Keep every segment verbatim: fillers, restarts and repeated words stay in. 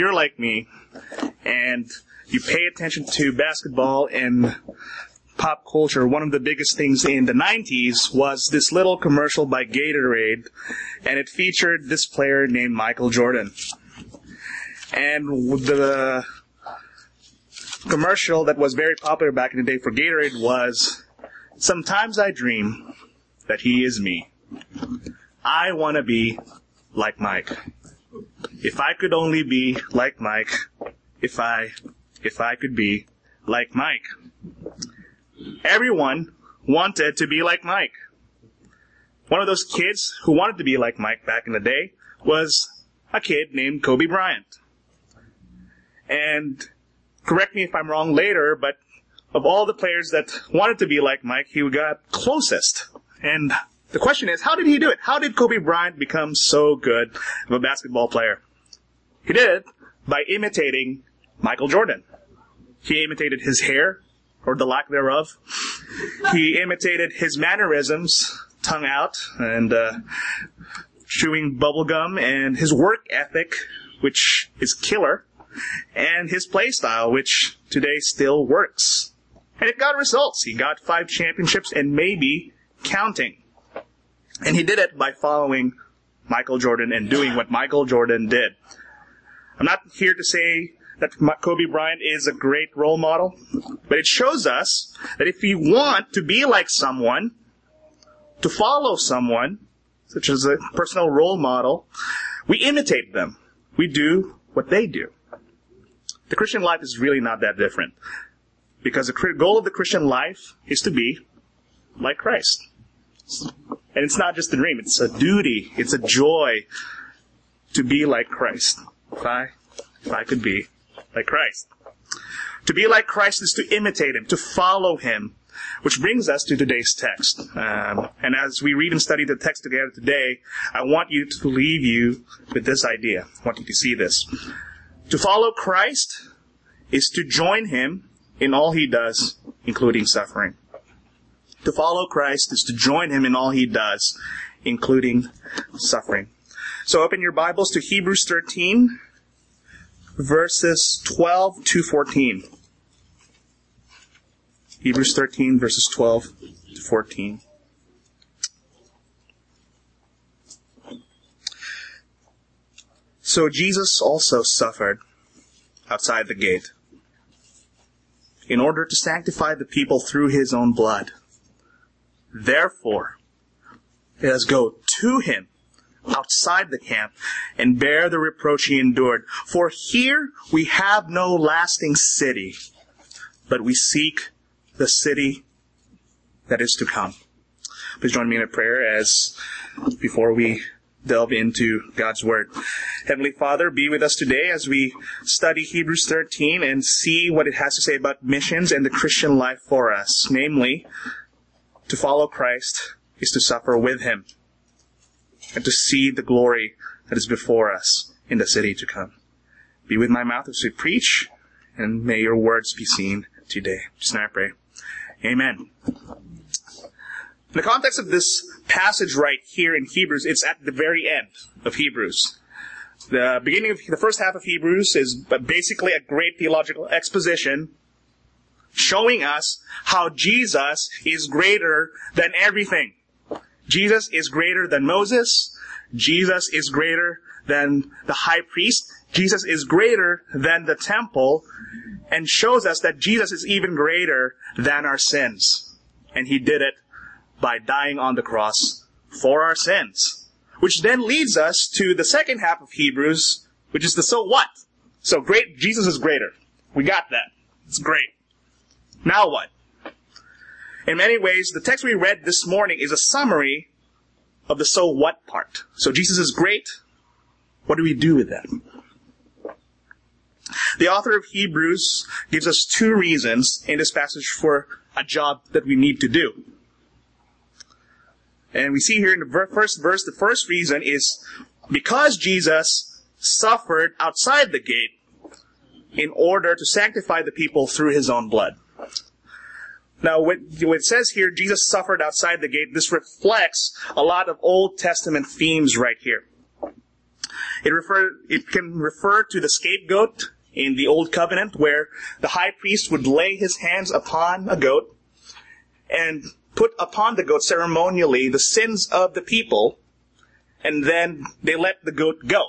you're like me and you pay attention to basketball and pop culture, one of the biggest things in the nineties was this little commercial by Gatorade, and it featured this player named Michael Jordan. And the commercial that was very popular back in the day for Gatorade was, "Sometimes I dream that he is me. I want to be like Mike. If I could only be like Mike. If I, if I could be like Mike." Everyone wanted to be like Mike. One of those kids who wanted to be like Mike back in the day was a kid named Kobe Bryant. And correct me if I'm wrong later, but of all the players that wanted to be like Mike, he got closest. And the question is, how did he do it? How did Kobe Bryant become so good of a basketball player? He did it by imitating Michael Jordan. He imitated his hair, or the lack thereof. He imitated his mannerisms, tongue out, and uh, chewing bubblegum, and his work ethic, which is killer, and his play style, which today still works. And it got results. He got five championships and maybe counting. And he did it by following Michael Jordan and doing what Michael Jordan did. I'm not here to say that Kobe Bryant is a great role model, but it shows us that if you want to be like someone, to follow someone, such as a personal role model, we imitate them. We do what they do. The Christian life is really not that different, because the goal of the Christian life is to be like Christ. And it's not just a dream, it's a duty, it's a joy to be like Christ. If I, if I could be like Christ. To be like Christ is to imitate him, to follow him, which brings us to today's text. Um, and as we read and study the text together today, I want you to leave you with this idea. I want you to see this. To follow Christ is to join him in all he does, including suffering. To follow Christ is to join him in all he does, including suffering. So open your Bibles to Hebrews thirteen, verses twelve to fourteen. Hebrews thirteen, verses twelve to fourteen. "So Jesus also suffered outside the gate, in order to sanctify the people through his own blood. Therefore, let us go to him outside the camp and bear the reproach he endured. For here we have no lasting city, but we seek the city that is to come." Please join me in a prayer as before we delve into God's Word. Heavenly Father, be with us today as we study Hebrews thirteen and see what it has to say about missions and the Christian life for us. Namely, to follow Christ is to suffer with him, and to see the glory that is before us in the city to come. Be with my mouth as we preach, and may your words be seen today. Just now I pray. Amen. In the context of this passage right here in Hebrews, it's at the very end of Hebrews. The beginning of the first half of Hebrews is basically a great theological exposition showing us how Jesus is greater than everything. Jesus is greater than Moses. Jesus is greater than the high priest. Jesus is greater than the temple, and shows us that Jesus is even greater than our sins. And he did it by dying on the cross for our sins. Which then leads us to the second half of Hebrews, which is the so what? So great, Jesus is greater. We got that. It's great. Now what? In many ways, the text we read this morning is a summary of the so what part. So Jesus is great. What do we do with that? The author of Hebrews gives us two reasons in this passage for a job that we need to do. And we see here in the first verse, the first reason is because Jesus suffered outside the gate in order to sanctify the people through his own blood. Now, when it says here, Jesus suffered outside the gate, this reflects a lot of Old Testament themes right here. It refer, it can refer to the scapegoat in the Old Covenant, where the high priest would lay his hands upon a goat and put upon the goat ceremonially the sins of the people, and then they let the goat go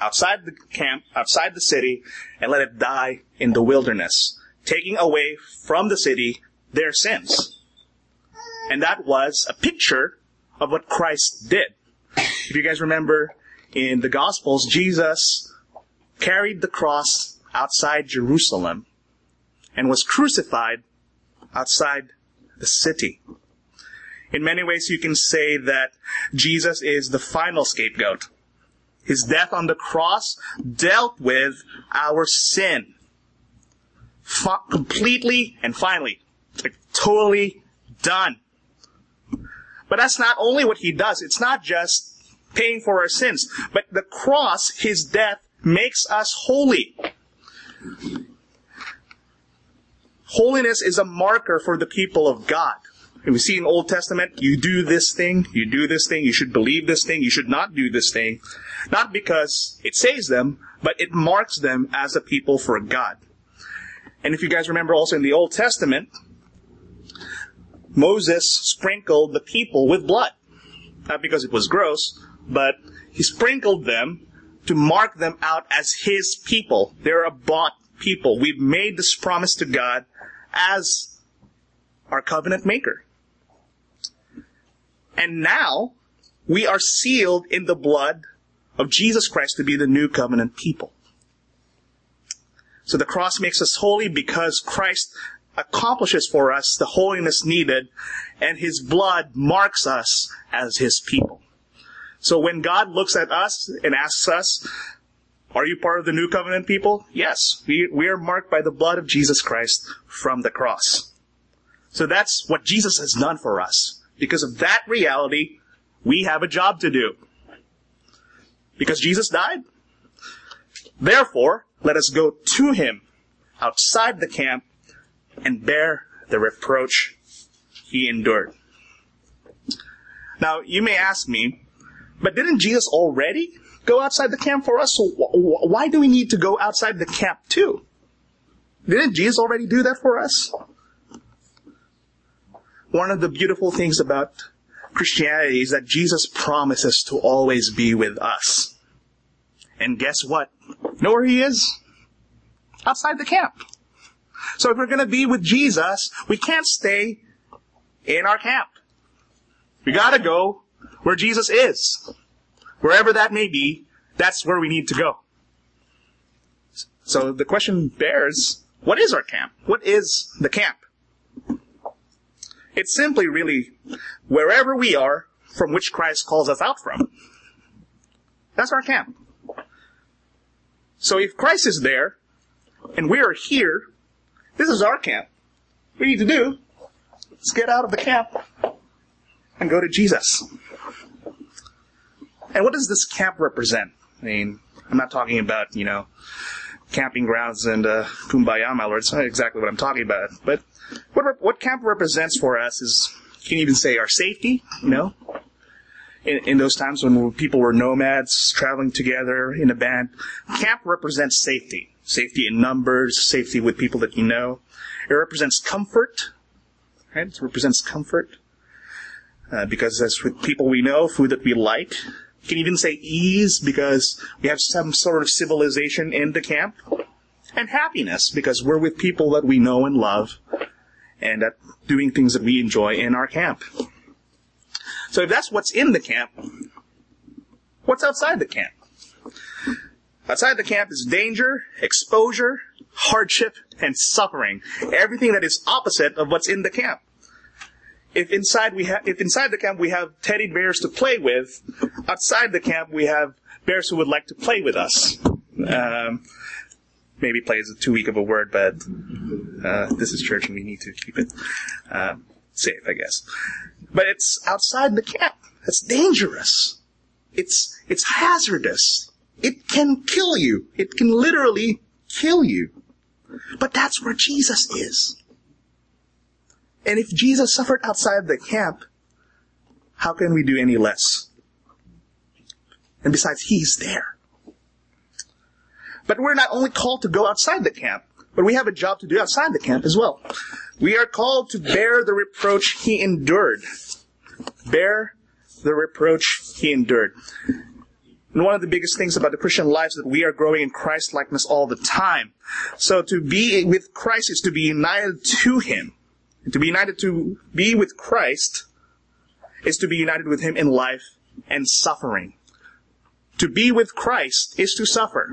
outside the camp, outside the city, and let it die in the wilderness, taking away from the city their sins. And that was a picture of what Christ did. If you guys remember in the Gospels, Jesus carried the cross outside Jerusalem and was crucified outside the city. In many ways, you can say that Jesus is the final scapegoat. His death on the cross dealt with our sin. F- completely and finally. Like, totally done. But that's not only what he does. It's not just paying for our sins. But the cross, his death, makes us holy. Holiness is a marker for the people of God. And we see in the Old Testament, you do this thing, you do this thing, you should believe this thing, you should not do this thing. Not because it saves them, but it marks them as a people for God. And if you guys remember also in the Old Testament, Moses sprinkled the people with blood. Not because it was gross, but he sprinkled them to mark them out as his people. They're a bought people. We've made this promise to God as our covenant maker. And now, we are sealed in the blood of Jesus Christ to be the new covenant people. So the cross makes us holy because Christ accomplishes for us the holiness needed, and his blood marks us as his people. So when God looks at us and asks us, are you part of the new covenant people? Yes, we, we are marked by the blood of Jesus Christ from the cross. So that's what Jesus has done for us. Because of that reality, we have a job to do. Because Jesus died. Therefore, let us go to him outside the camp and bear the reproach he endured. Now, you may ask me, but didn't Jesus already go outside the camp for us? So wh- wh- why do we need to go outside the camp too? Didn't Jesus already do that for us? One of the beautiful things about Christianity is that Jesus promises to always be with us. And guess what? You know where he is? Outside the camp. So if we're going to be with Jesus, we can't stay in our camp. We got to go where Jesus is. Wherever that may be, that's where we need to go. So the question bears, what is our camp? What is the camp? It's simply really wherever we are from which Christ calls us out from. That's our camp. So if Christ is there and we are here, this is our camp. What we need to do is get out of the camp and go to Jesus. And what does this camp represent? I mean, I'm not talking about, you know, camping grounds and uh, kumbaya, my Lord. It's not exactly what I'm talking about. But What, what camp represents for us is, you can even say our safety, you know, in, in those times when people were nomads, traveling together in a band. Camp represents safety, safety in numbers, safety with people that you know. It represents comfort, right? It represents comfort, uh, because that's with people we know, food that we like. You can even say ease, because we have some sort of civilization in the camp. And happiness, because we're with people that we know and love, and that doing things that we enjoy in our camp. So if that's what's in the camp, what's outside the camp? Outside the camp is danger, exposure, hardship, and suffering. Everything that is opposite of what's in the camp. If inside we have, if inside the camp we have teddy bears to play with, outside the camp we have bears who would like to play with us. Um, Maybe play is too weak of a word, but uh, this is church and we need to keep it uh, safe, I guess. But it's outside the camp. It's dangerous. It's it's hazardous. It can kill you. It can literally kill you. But that's where Jesus is. And if Jesus suffered outside the camp, how can we do any less? And besides, he's there. But we're not only called to go outside the camp, but we have a job to do outside the camp as well. We are called to bear the reproach he endured. Bear the reproach he endured. And one of the biggest things about the Christian life is that we are growing in Christ-likeness all the time. So to be with Christ is to be united to him. And to be united to be with Christ is to be united with him in life and suffering. To be with Christ is to suffer.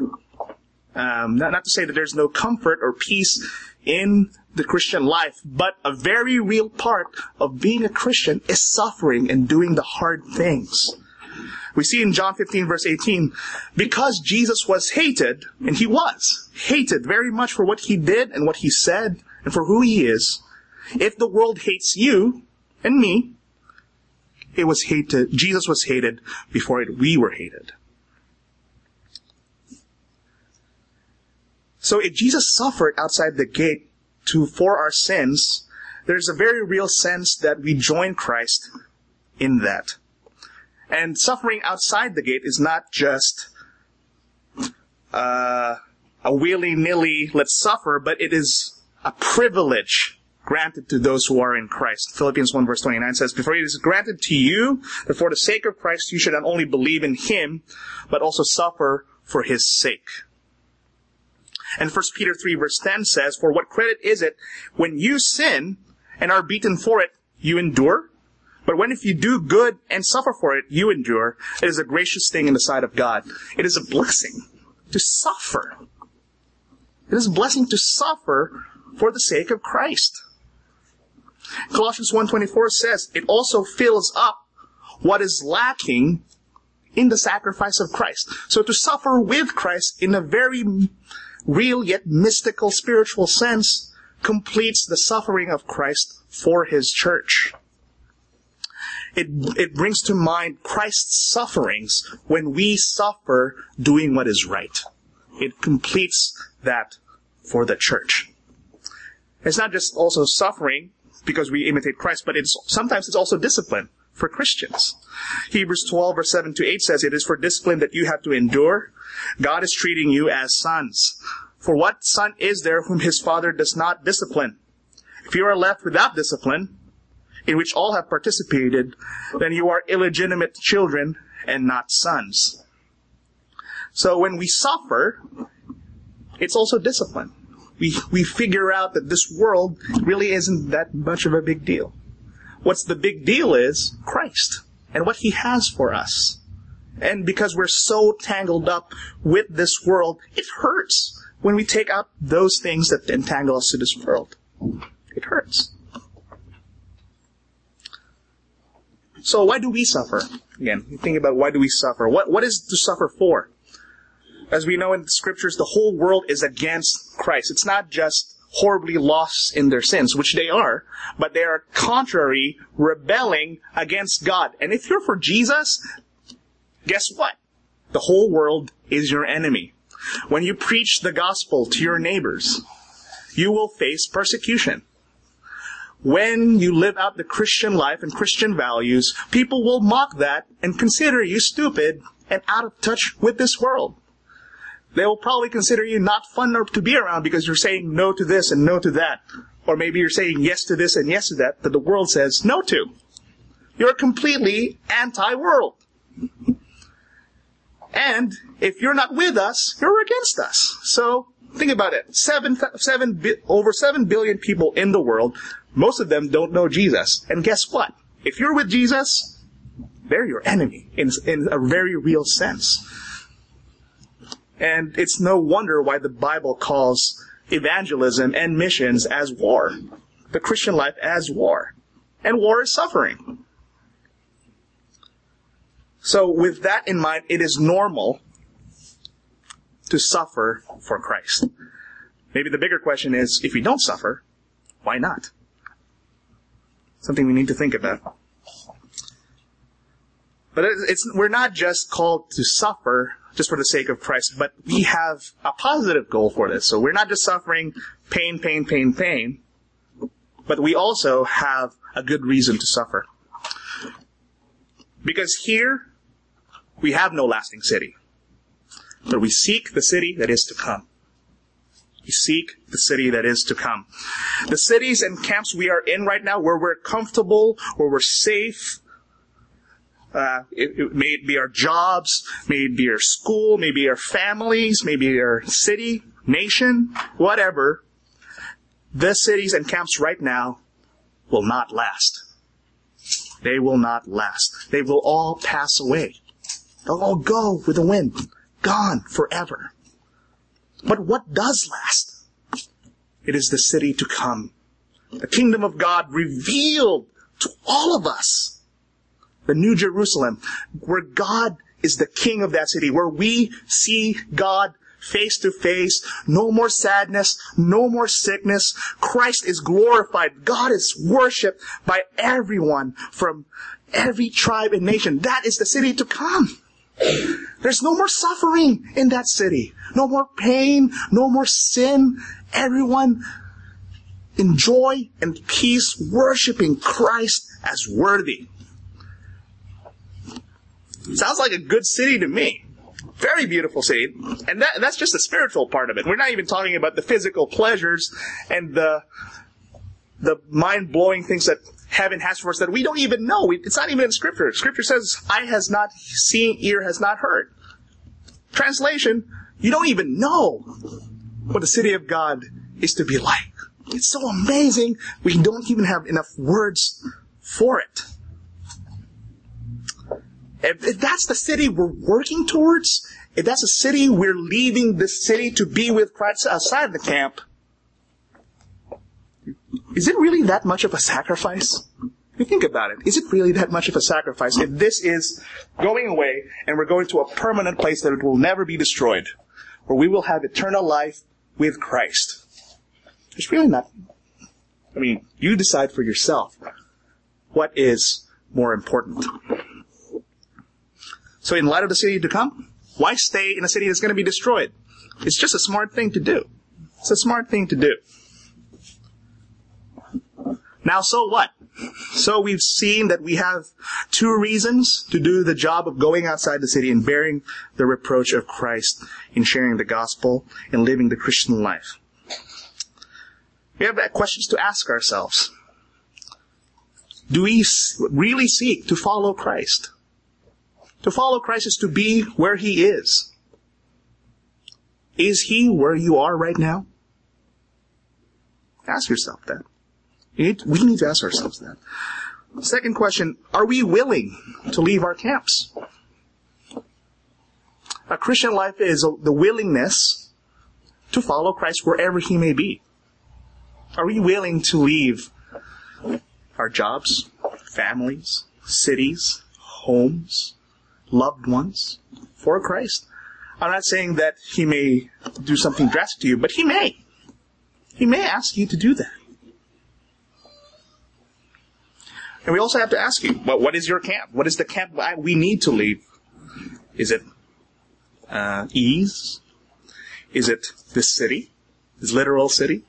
Um, not, not to say that there's no comfort or peace in the Christian life, but a very real part of being a Christian is suffering and doing the hard things. We see in John fifteen, verse eighteen, because Jesus was hated, and he was hated very much for what he did and what he said and for who he is. If the world hates you and me, it was hated. Jesus was hated before it, we were hated. So if Jesus suffered outside the gate to for our sins, there's a very real sense that we join Christ in that. And suffering outside the gate is not just uh, a willy-nilly, let's suffer, but it is a privilege granted to those who are in Christ. Philippians one verse twenty-nine says, before it is granted to you, that for the sake of Christ you should not only believe in him, but also suffer for his sake. And First Peter three verse ten says, for what credit is it when you sin and are beaten for it, you endure? But when if you do good and suffer for it, you endure. It is a gracious thing in the sight of God. It is a blessing to suffer. It is a blessing to suffer for the sake of Christ. Colossians one twenty-four says, it also fills up what is lacking in the sacrifice of Christ. So to suffer with Christ in a very real yet mystical spiritual sense completes the suffering of Christ for his church. It, it brings to mind Christ's sufferings when we suffer doing what is right. It completes that for the church. It's not just also suffering because we imitate Christ, but it's sometimes it's also discipline for Christians. Hebrews twelve, verse seven to eight says, it is for discipline that you have to endure. God is treating you as sons. For what son is there whom his father does not discipline? If you are left without discipline, in which all have participated, then you are illegitimate children and not sons. So when we suffer, it's also discipline. We, we figure out that this world really isn't that much of a big deal. What's the big deal is Christ and what he has for us. And because we're so tangled up with this world, it hurts when we take out those things that entangle us to this world. It hurts. So why do we suffer? Again, think about why do we suffer? What, what is to suffer for? As we know in the scriptures, the whole world is against Christ. It's not just horribly lost in their sins, which they are, but they are contrary, rebelling against God. And if you're for Jesus, guess what? The whole world is your enemy. When you preach the gospel to your neighbors, you will face persecution. When you live out the Christian life and Christian values, people will mock that and consider you stupid and out of touch with this world. They will probably consider you not fun to be around because you're saying no to this and no to that. Or maybe you're saying yes to this and yes to that that the world says no to. You're completely anti-world. And if you're not with us, you're against us. So think about it. Seven, seven, over seven billion people in the world, most of them don't know Jesus. And guess what? If you're with Jesus, they're your enemy in, in a very real sense. And it's no wonder why the Bible calls evangelism and missions as war. The Christian life as war. And war is suffering. So with that in mind, it is normal to suffer for Christ. Maybe the bigger question is, if you don't suffer, why not? Something we need to think about. But it's, we're not just called to suffer just for the sake of Christ, but we have a positive goal for this. So we're not just suffering pain, pain, pain, pain, but we also have a good reason to suffer. Because here, we have no lasting city. But we seek the city that is to come. We seek the city that is to come. The cities and camps we are in right now, where we're comfortable, where we're safe, uh, it, it may it be our jobs, may it be our school, maybe our families, maybe our city, nation, whatever. The cities and camps right now will not last. They will not last. They will all pass away. They'll all go with the wind. Gone forever. But what does last? It is the city to come. The kingdom of God revealed to all of us. The New Jerusalem, where God is the king of that city, where we see God face to face. No more sadness, no more sickness. Christ is glorified. God is worshipped by everyone from every tribe and nation. That is the city to come. There's no more suffering in that city. No more pain, no more sin. Everyone in joy and peace, worshiping Christ as worthy. Sounds like a good city to me. Very beautiful city. And that, that's just the spiritual part of it. We're not even talking about the physical pleasures and the the mind-blowing things that heaven has for us that we don't even know. It's not even in Scripture. Scripture says, eye has not seen, ear has not heard. Translation, you don't even know what the city of God is to be like. It's so amazing, we don't even have enough words for it. If that's the city we're working towards, if that's a city we're leaving this city to be with Christ outside the camp, is it really that much of a sacrifice? You think about it. Is it really that much of a sacrifice if this is going away and we're going to a permanent place that it will never be destroyed, where we will have eternal life with Christ? It's really not. I mean, you decide for yourself what is more important. So in light of the city to come, why stay in a city that's going to be destroyed? It's just a smart thing to do. It's a smart thing to do. Now, so what? So we've seen that we have two reasons to do the job of going outside the city and bearing the reproach of Christ in sharing the gospel and living the Christian life. We have questions to ask ourselves. Do we really seek to follow Christ? To follow Christ is to be where He is. Is He where you are right now? Ask yourself that. We need to ask ourselves that. Second question, are we willing to leave our camps? A Christian life is the willingness to follow Christ wherever He may be. Are we willing to leave our jobs, families, cities, homes, loved ones for Christ? I'm not saying that He may do something drastic to you, but He may. He may ask you to do that. And we also have to ask you, well, what is your camp? What is the camp we need to leave? Is it uh, ease? Is it this city, this literal city?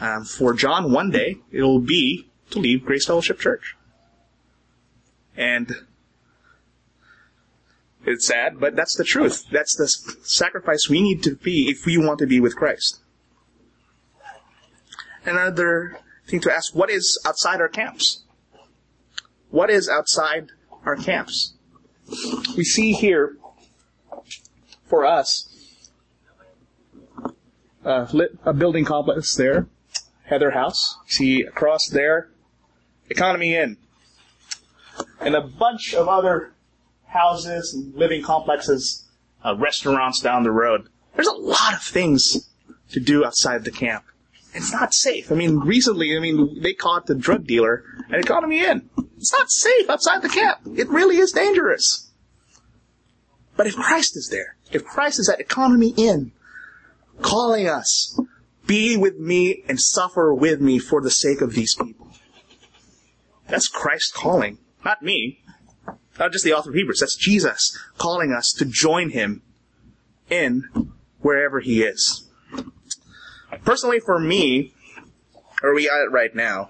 Um, for John, one day, it'll be to leave Grace Fellowship Church. And it's sad, but that's the truth. That's the sacrifice we need to be if we want to be with Christ. Another thing to ask, what is outside our camps? What is outside our camps? We see here, for us, a, lit, a building complex there, Heather House. See across there, Economy Inn. And a bunch of other houses, living complexes, uh, restaurants down the road. There's a lot of things to do outside the camp. It's not safe. I mean, recently, I mean, they caught the drug dealer and it caught him in. It's not safe outside the camp. It really is dangerous. But if Christ is there, if Christ is at Economy Inn, calling us, be with me and suffer with me for the sake of these people. That's Christ calling, not me, not just the author of Hebrews. That's Jesus calling us to join Him in wherever He is. Personally, for me, where we are right now,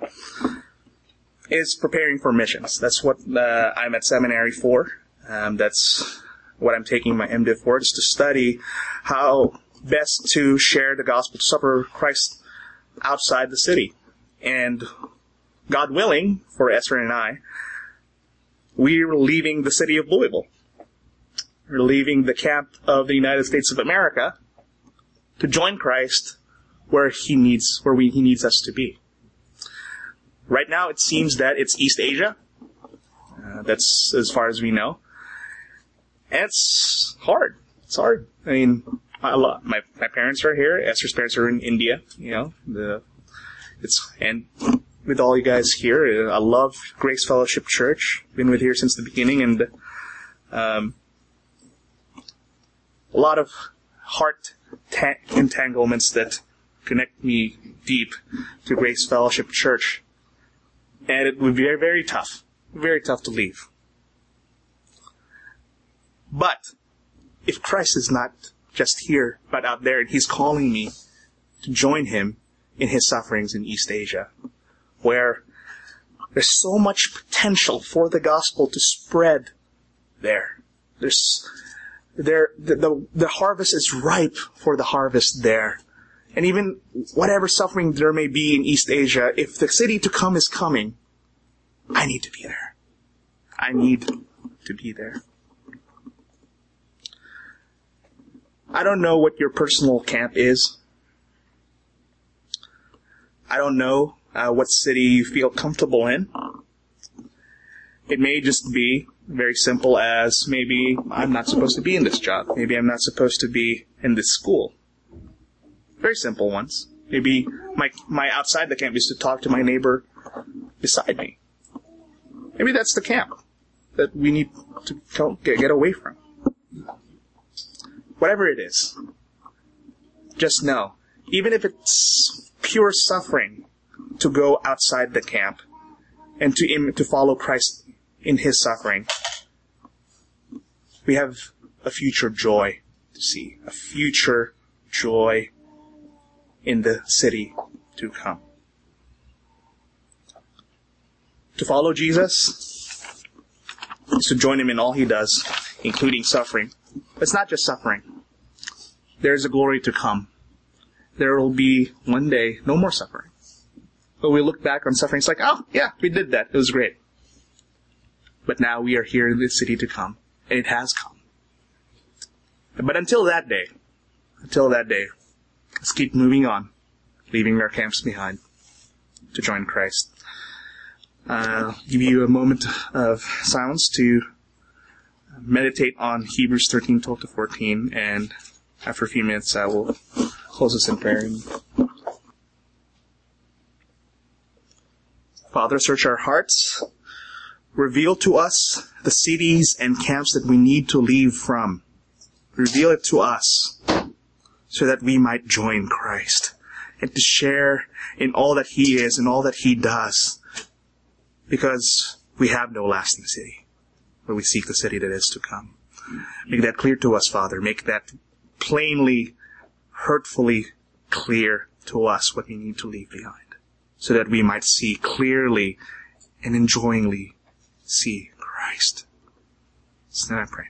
is preparing for missions. That's what uh, I'm at seminary for. Um, that's what I'm taking my MDiv for, is to study how best to share the gospel, to suffer Christ outside the city. And God willing, for Esther and I, we're leaving the city of Louisville. We're leaving the camp of the United States of America to join Christ where he needs, where we, he needs us to be. Right now, it seems that it's East Asia. Uh, that's as far as we know. And it's hard. It's hard. I mean, I love, my my parents are here. Esther's parents are in India. You know, the it's and with all you guys here, I love Grace Fellowship Church. Been with here since the beginning, and um, a lot of heart ta- entanglements that connect me deep to Grace Fellowship Church. And it would be very, very tough, very tough to leave. But if Christ is not just here, but out there, and he's calling me to join him in his sufferings in East Asia, where there's so much potential for the gospel to spread there. There's, there, the, the, the harvest is ripe for the harvest there. And even whatever suffering there may be in East Asia, if the city to come is coming, I need to be there. I need to be there. I don't know what your personal camp is. I don't know uh, what city you feel comfortable in. It may just be very simple as maybe I'm not supposed to be in this job. Maybe I'm not supposed to be in this school. Very simple ones. Maybe my my outside the camp is to talk to my neighbor beside me. Maybe that's the camp that we need to get away from. Whatever it is, just know, even if it's pure suffering, to go outside the camp and to to follow Christ in his suffering, we have a future joy to see, a future joy in the city to come. To follow Jesus is to join him in all he does, including suffering. It's not just suffering. There is a glory to come. There will be one day no more suffering. But we look back on suffering, it's like, oh, yeah, we did that. It was great. But now we are here in the city to come, and it has come. But until that day, until that day, let's keep moving on, leaving our camps behind to join Christ. Uh, give you a moment of silence to meditate on Hebrews thirteen, twelve to fourteen, and after a few minutes I will close this in prayer. Father, search our hearts. Reveal to us the cities and camps that we need to leave from. Reveal it to us, so that we might join Christ and to share in all that he is and all that he does, because we have no lasting city, but we seek the city that is to come. Make that clear to us, Father. Make that plainly, hurtfully clear to us what we need to leave behind, so that we might see clearly and enjoyingly see Christ. So then I pray.